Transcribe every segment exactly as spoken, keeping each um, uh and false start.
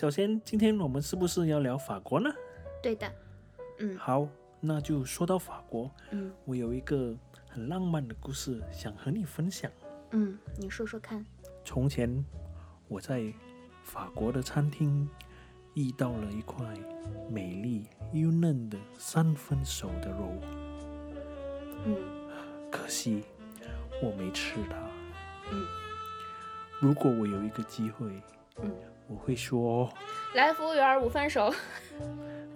小仙，今天我们是不是要聊法国呢？对的，嗯，好，那就说到法国，嗯，我有一个很浪漫的故事想和你分享。嗯，你说说看。从前，我在法国的餐厅遇到了一块美丽又嫩的三分熟的肉。嗯，可惜我没吃它。嗯，如果我有一个机会，嗯，我会说，来服务员，午饭熟。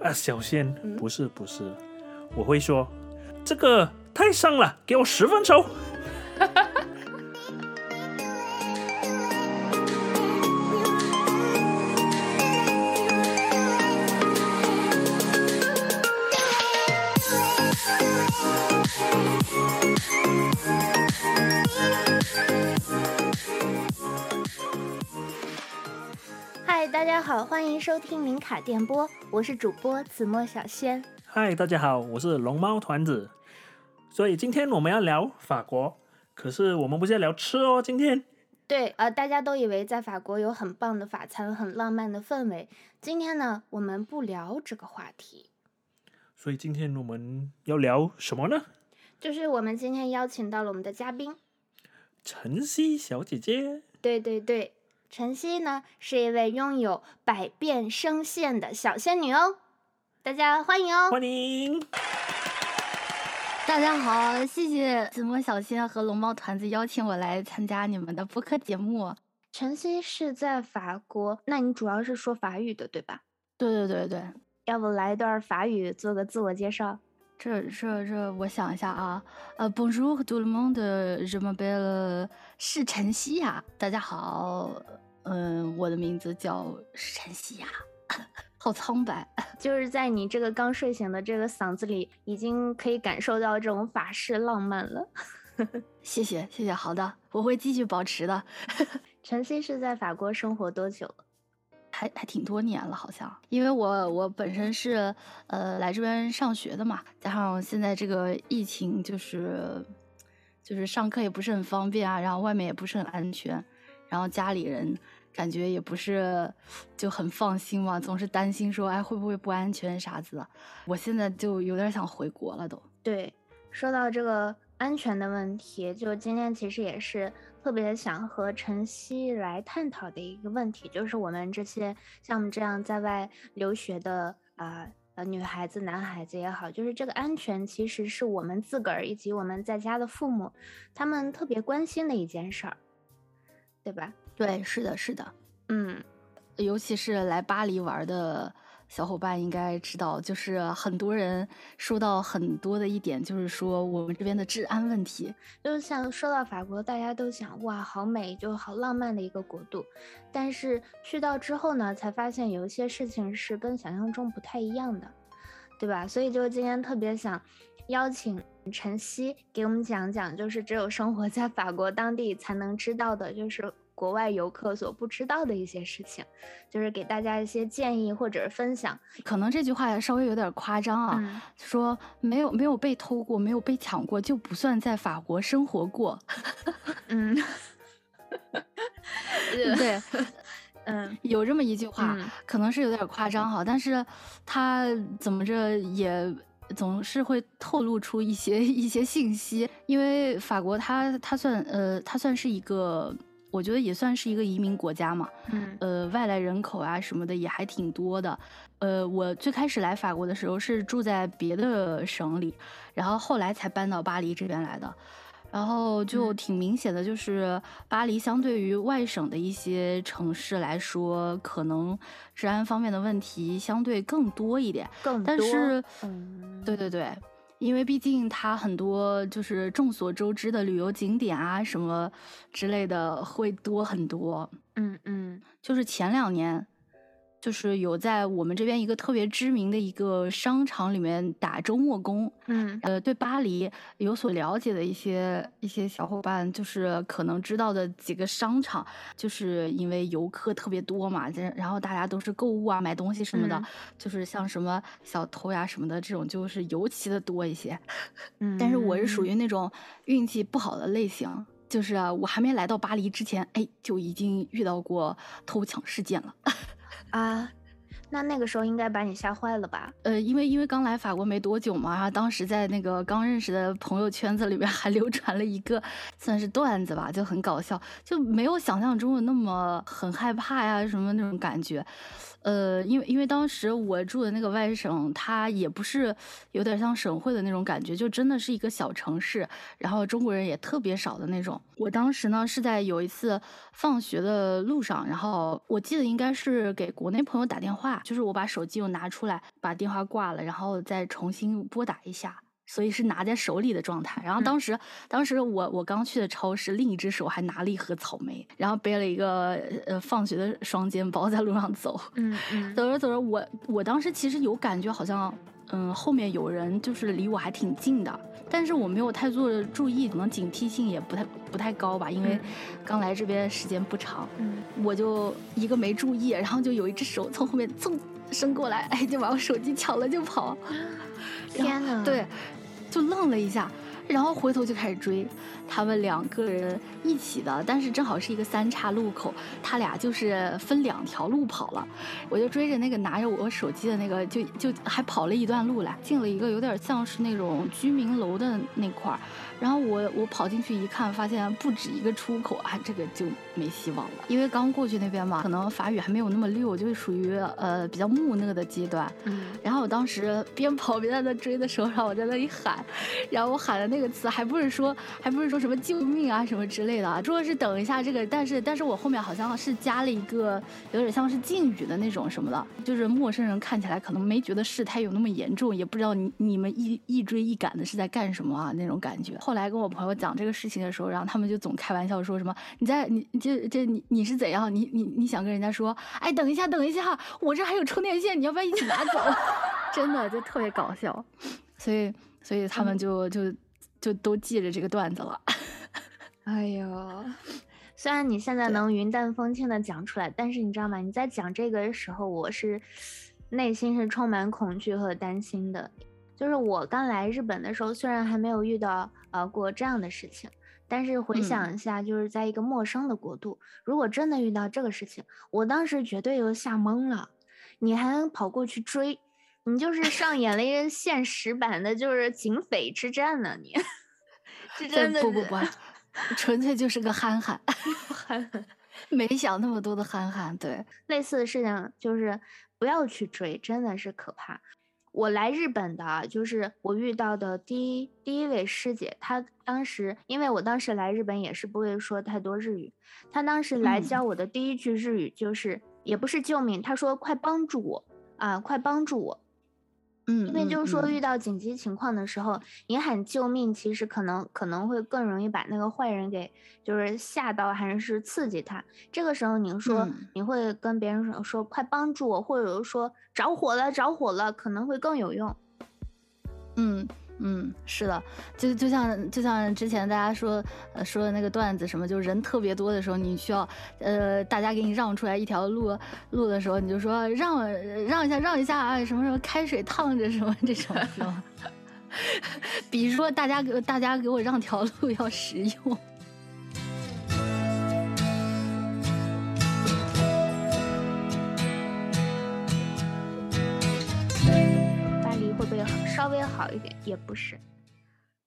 啊，小仙，嗯，不是不是，我会说这个太伤了，给我十分熟。大家好，欢迎收听零卡电波，我是主播子墨小仙。嗨，大家好，我是龙猫团子。所以今天我们要聊法国，可是我们不是要聊吃哦，今天。对，呃，大家都以为在法国有很棒的法餐，很浪漫的氛围。今天呢，我们不聊这个话题。所以今天我们要聊什么呢？就是我们今天邀请到了我们的嘉宾，晨曦小姐姐。对对对。晨曦呢是一位拥有百变声线的小仙女哦，大家欢迎哦！欢迎！大家好，谢谢子墨小仙和龙猫团子邀请我来参加你们的播客节目。晨曦是在法国，那你主要是说法语的对吧？对对对对，要不来一段法语做个自我介绍？这这这，我想一下啊，呃 ，Bonjour tout le monde, je m'appelle 是晨曦呀，大家好。嗯，我的名字叫晨曦呀，好苍白。就是在你这个刚睡醒的这个嗓子里，已经可以感受到这种法式浪漫了。谢谢谢谢，好的，我会继续保持的。晨曦是在法国生活多久了？还还挺多年了，好像，因为我我本身是呃来这边上学的嘛，加上现在这个疫情，就是就是上课也不是很方便啊，然后外面也不是很安全。然后家里人感觉也不是就很放心嘛，总是担心说哎会不会不安全啥子的。我现在就有点想回国了都。对，说到这个安全的问题，就今天其实也是特别想和晨曦来探讨的一个问题，就是我们这些像我们这样在外留学的啊。呃呃，女孩子男孩子也好，就是这个安全其实是我们自个儿以及我们在家的父母他们特别关心的一件事儿，对吧？对，是的是的。嗯，尤其是来巴黎玩的小伙伴应该知道，就是很多人说到很多的一点就是说我们这边的治安问题，就是像说到法国大家都想哇好美就好浪漫的一个国度，但是去到之后呢才发现有一些事情是跟想象中不太一样的，对吧？所以就今天特别想邀请晨曦给我们讲讲，就是只有生活在法国当地才能知道的，就是国外游客所不知道的一些事情，就是给大家一些建议或者分享。可能这句话稍微有点夸张啊，嗯，说没有没有被偷过，没有被抢过，就不算在法国生活过。嗯，对。嗯，有这么一句话，嗯，可能是有点夸张哈，但是它怎么着也总是会透露出一些一些信息，因为法国它它算呃它算是一个，我觉得也算是一个移民国家嘛，嗯，呃外来人口啊什么的也还挺多的。呃我最开始来法国的时候是住在别的省里，然后后来才搬到巴黎这边来的。然后就挺明显的，就是巴黎相对于外省的一些城市来说，可能治安方面的问题相对更多一点。更多。但是，嗯，对对对，因为毕竟它很多就是众所周知的旅游景点啊什么之类的会多很多。嗯嗯，就是前两年。就是有在我们这边一个特别知名的一个商场里面打周末工，嗯，呃，对巴黎有所了解的一些一些小伙伴，就是可能知道的几个商场，就是因为游客特别多嘛，然后大家都是购物啊、买东西什么的，嗯，就是像什么小偷呀什么的这种，就是尤其的多一些。嗯，但是我是属于那种运气不好的类型。就是我还没来到巴黎之前，哎，就已经遇到过偷抢事件了。啊。那那个时候应该把你吓坏了吧？呃，因为因为刚来法国没多久嘛，然后当时在那个刚认识的朋友圈子里面还流传了一个算是段子吧，就很搞笑，就没有想象中的那么很害怕呀什么那种感觉。呃，因为因为当时我住的那个外省，它也不是有点像省会的那种感觉，就真的是一个小城市，然后中国人也特别少的那种。我当时呢是在有一次放学的路上，然后我记得应该是给国内朋友打电话。就是我把手机又拿出来，把电话挂了，然后再重新拨打一下，所以是拿在手里的状态。然后当时，嗯、当时我我刚去的超市，另一只手还拿了一盒草莓，然后背了一个呃放学的双肩包在路上走。嗯嗯，走着走着，我我当时其实有感觉，好像嗯后面有人就是离我还挺近的，但是我没有太做注意，可能警惕性也不太不太高吧，因为刚来这边时间不长。嗯，我就一个没注意，然后就有一只手从后面蹭伸过来，哎，就把我手机抢了就跑。天哪！对，就愣了一下，然后回头就开始追。他们两个人一起的，但是正好是一个三岔路口，他俩就是分两条路跑了。我就追着那个拿着我手机的那个，就就还跑了一段路来，进了一个有点像是那种居民楼的那块儿。然后我我跑进去一看，发现不止一个出口啊，这个就没希望了。因为刚过去那边嘛，可能法语还没有那么溜，就是属于呃比较木讷的阶段。嗯。然后我当时边跑边在那追的时候，然后我在那里喊，然后我喊的那个词还不是说还不是说什么救命啊什么之类的，说是等一下这个，但是但是我后面好像是加了一个有点像是敬语的那种什么的，就是陌生人看起来可能没觉得事态有那么严重，也不知道你你们一一追一赶的是在干什么啊那种感觉。后来跟我朋友讲这个事情的时候，然后他们就总开玩笑说什么你在你这这你你是怎样你你你想跟人家说哎等一下等一下我这还有充电线你要不要一起拿走真的就特别搞笑，所以所以他们就、嗯、就就都记着这个段子了哎呦，虽然你现在能云淡风轻的讲出来，但是你知道吗，你在讲这个的时候我是内心是充满恐惧和担心的。就是我刚来日本的时候，虽然还没有遇到呃过这样的事情，但是回想一下，就是在一个陌生的国度，嗯、如果真的遇到这个事情，我当时绝对又吓懵了。你还跑过去追，你就是上演了一个现实版的，就是警匪之战呢、啊！你这真的不不不，纯粹就是个憨憨，憨憨没想那么多的憨憨。对，类似的事情就是不要去追，真的是可怕。我来日本的啊，就是我遇到的第一第一位师姐，她当时因为我当时来日本也是不会说太多日语，她当时来教我的第一句日语就是、嗯、也不是救命，她说快帮助我啊，快帮助我。嗯，因为就是说遇到紧急情况的时候，嗯嗯、你喊救命，其实可能可能会更容易把那个坏人给就是吓到，还是刺激他。这个时候你说、嗯、你会跟别人说说快帮助我，或者说着火了着火了，可能会更有用。嗯嗯，是的，就就像就像之前大家说、呃、说的那个段子什么，就人特别多的时候，你需要呃大家给你让出来一条路路的时候，你就说让让一下让一下啊，什么什么开水烫着什么这种是吗？比如说大家给大家给我让条路要实用。稍微好一点也不是，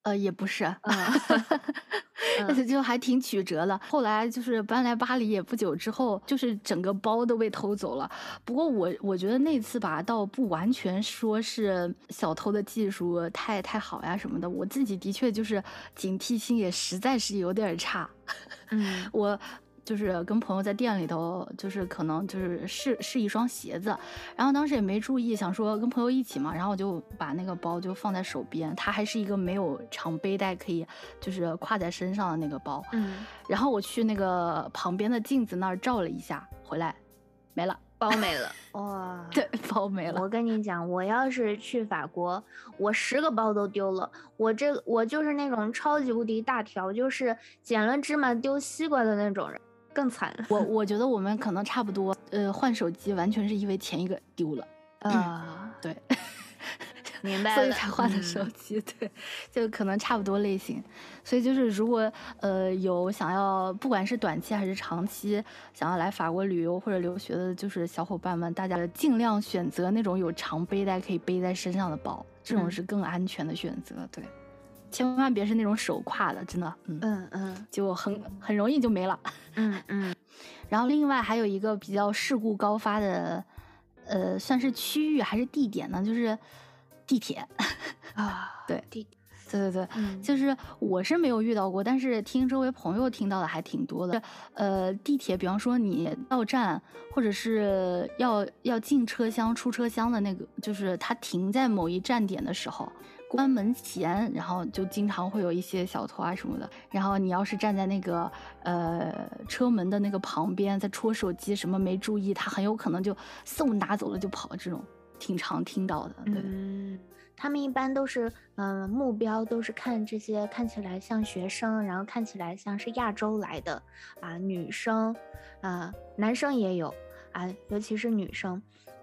呃，也不是，嗯、就还挺曲折的。后来就是搬来巴黎也不久之后，就是整个包都被偷走了。不过我我觉得那次吧，倒不完全说是小偷的技术太太好呀什么的，我自己的确就是警惕性也实在是有点差。嗯，我。就是跟朋友在店里头，就是可能就是试试一双鞋子，然后当时也没注意，想说跟朋友一起嘛，然后我就把那个包就放在手边，它还是一个没有长背带可以就是挎在身上的那个包，嗯，然后我去那个旁边的镜子那儿照了一下，回来没了。包没了哇！对，包没了。我跟你讲，我要是去法国，我十个包都丢了。我这我就是那种超级无敌大条，就是捡了芝麻丢西瓜的那种人。更惨，我我觉得我们可能差不多，呃，换手机完全是因为前一个丢了啊、呃嗯，对，明白了，所以才换了手机。嗯、对，就可能差不多类型。所以就是如果呃有想要不管是短期还是长期想要来法国旅游或者留学的，就是小伙伴们，大家尽量选择那种有长背带可以背在身上的包，这种是更安全的选择。嗯、对。千万别是那种手挎的，真的，嗯嗯嗯，就很很容易就没了，嗯嗯。然后另外还有一个比较事故高发的，呃，算是区域还是地点呢？就是地铁啊，对，地，对对对，嗯、就是我是没有遇到过，但是听周围朋友听到的还挺多的。呃，地铁，比方说你到站或者是要要进车厢、出车厢的那个，就是它停在某一站点的时候。关门前，然后就经常会有一些小偷啊什么的。然后你要是站在那个呃车门的那个旁边，在戳手机什么没注意，他很有可能就嗖拿走了就跑，这种挺常听到的。对，嗯，他们一般都是嗯、呃、目标都是看这些看起来像学生，然后看起来像是亚洲来的啊女生啊、呃、男生也有啊，尤其是女生，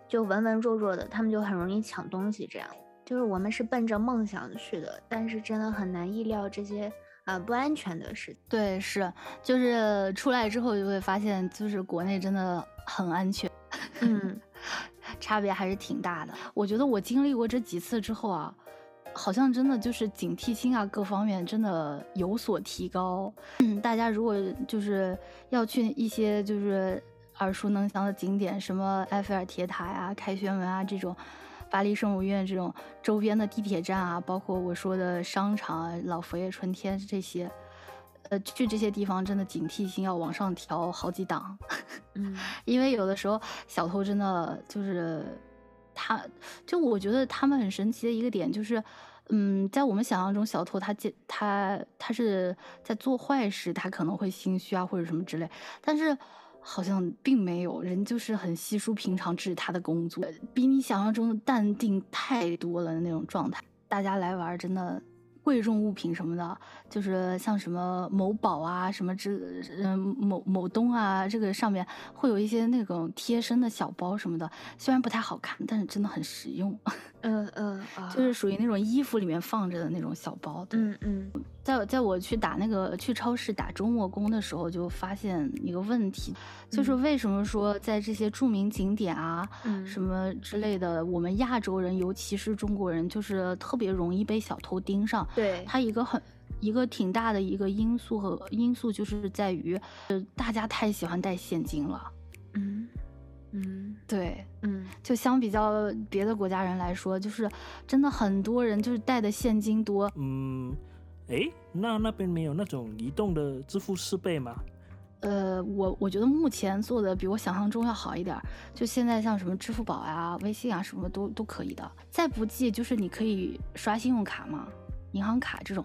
就文文弱弱的，他们就很容易抢东西这样。就是我们是奔着梦想去的，但是真的很难意料这些啊、呃、不安全的事情。对，是，就是出来之后就会发现，就是国内真的很安全，嗯，差别还是挺大的。我觉得我经历过这几次之后啊，好像真的就是警惕心啊各方面真的有所提高。嗯，大家如果就是要去一些就是耳熟能详的景点，什么埃菲尔铁塔呀、凯旋门啊这种。巴黎圣母院这种周边的地铁站啊，包括我说的商场啊、老佛爷春天这些，呃，去这些地方真的警惕心要往上调好几档，嗯，因为有的时候小偷真的就是他，就我觉得他们很神奇的一个点就是，嗯，在我们想象中小偷他他他是在做坏事，他可能会心虚啊或者什么之类，但是。好像并没有，人就是很稀疏平常，这是他的工作，比你想象中的淡定太多了那种状态。大家来玩真的，贵重物品什么的，就是像什么某宝啊、什么之嗯某某东啊，这个上面会有一些那种贴身的小包什么的，虽然不太好看，但是真的很实用。嗯嗯，就是属于那种衣服里面放着的那种小包。嗯嗯。在在我去打那个去超市打周末工的时候，就发现一个问题，就是为什么说在这些著名景点啊、嗯、什么之类的，我们亚洲人尤其是中国人，就是特别容易被小偷盯上。对，他一个很一个挺大的一个因素和因素就是在于，大家太喜欢带现金了。嗯嗯，对，嗯，就相比较别的国家人来说，就是真的很多人就是带的现金多。嗯。哎，那那边没有那种移动的支付设备吗？呃，我我觉得目前做的比我想象中要好一点。就现在像什么支付宝啊、微信啊，什么都都可以的。再不济就是你可以刷信用卡嘛，银行卡这种。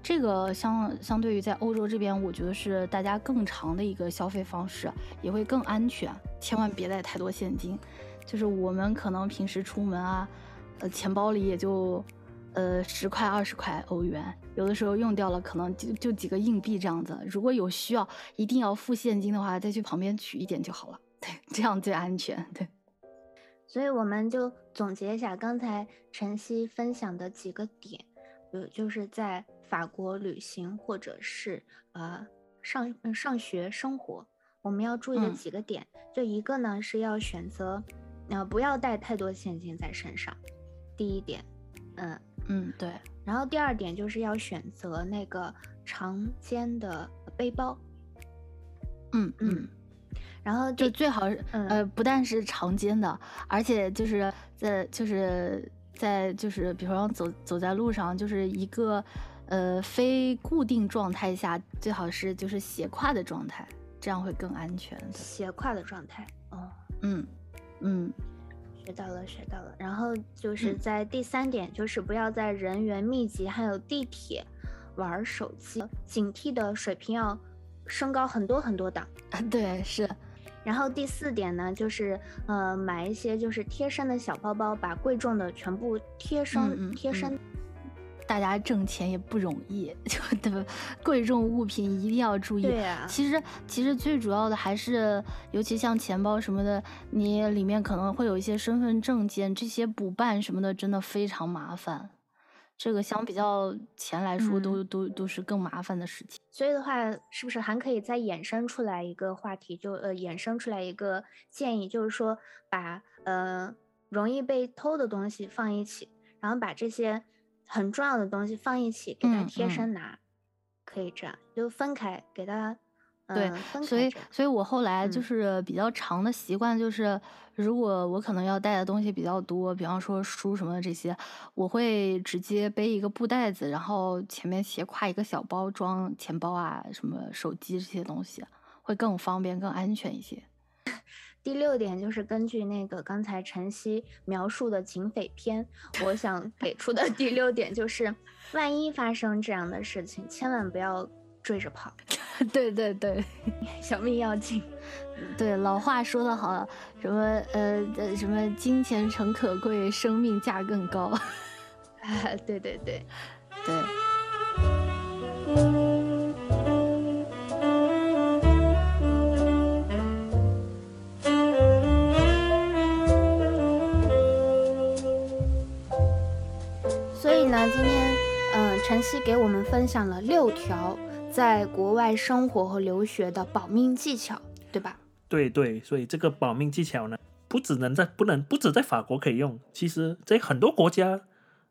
这个相相对于在欧洲这边，我觉得是大家更长的一个消费方式，也会更安全。千万别带太多现金，就是我们可能平时出门啊，呃，钱包里也就。呃，十块二十块欧元，有的时候用掉了，可能就就几个硬币这样子。如果有需要，一定要付现金的话，再去旁边取一点就好了。对，这样最安全。对，所以我们就总结一下刚才晨曦分享的几个点，呃，就是在法国旅行或者是呃上上学生活，我们要注意的几个点，嗯、就一个呢是要选择，呃，不要带太多现金在身上，第一点，嗯、呃。嗯，对。然后第二点就是要选择那个长肩的背包。嗯嗯。然后就最好是、嗯、呃，不但是长肩的，而且就是在就是在就是，比方走走在路上，就是一个呃非固定状态下，最好是就是斜挎的状态，这样会更安全。斜挎的状态。哦，嗯嗯。学到了，学到了。然后就是在第三点，就是不要在人员密集还有地铁玩手机，警惕的水平要升高很多很多档。对，是。然后第四点呢，就是呃买一些就是贴身的小包包，把贵重的全部贴身、嗯嗯嗯、贴身。大家挣钱也不容易，就对吧？贵重物品一定要注意。对呀、啊。其实其实最主要的还是，尤其像钱包什么的，你里面可能会有一些身份证件，这些补办什么的，真的非常麻烦。这个相比较钱来说都、嗯、都都是更麻烦的事情。所以的话，是不是还可以再衍生出来一个话题，就呃衍生出来一个建议，就是说把呃容易被偷的东西放一起，然后把这些很重要的东西放一起给它贴身拿、嗯嗯、可以这样就分开给它对，嗯、所以所以我后来就是比较长的习惯就是、嗯、如果我可能要带的东西比较多，比方说书什么的这些，我会直接背一个布袋子，然后前面斜挎一个小包装钱包啊什么手机这些东西，会更方便更安全一些。第六点就是根据那个刚才晨曦描述的警匪片，我想给出的第六点就是万一发生这样的事情千万不要追着跑。对对对，小命要紧。对，老话说得好，什么呃呃什么金钱诚可贵，生命价更高。哎，对对对对。所以呢，今天嗯、呃，晨曦给我们分享了六条。在国外生活和留学的保命技巧，对吧？对对，所以这个保命技巧呢，不只能在不能不只在法国可以用，其实在很多国家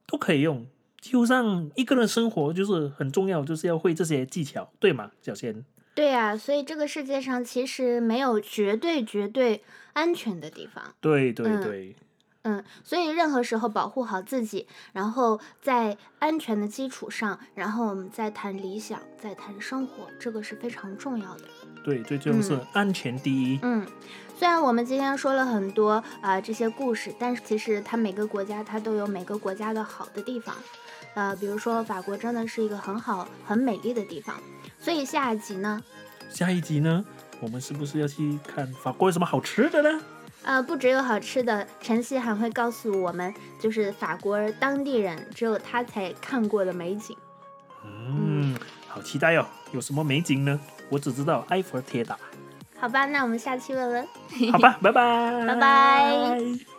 都可以用。几乎上一个人生活就是很重要，就是要会这些技巧，对吗，小仙？对啊，所以这个世界上其实没有绝对绝对安全的地方。对对对。嗯嗯，所以任何时候保护好自己，然后在安全的基础上，然后我们再谈理想，再谈生活，这个是非常重要的。对，最重要是安全第一。嗯，虽然我们今天说了很多啊、呃、这些故事，但是其实它每个国家它都有每个国家的好的地方，呃，比如说法国真的是一个很好、很美丽的地方。所以下一集呢？下一集呢，我们是不是要去看法国有什么好吃的呢？呃，不只有好吃的，晨曦还会告诉我们，就是法国当地人只有他才看过的美景。嗯，好期待哦！有什么美景呢？我只知道埃菲尔铁塔。好吧，那我们下期问问。好吧，拜拜。拜拜。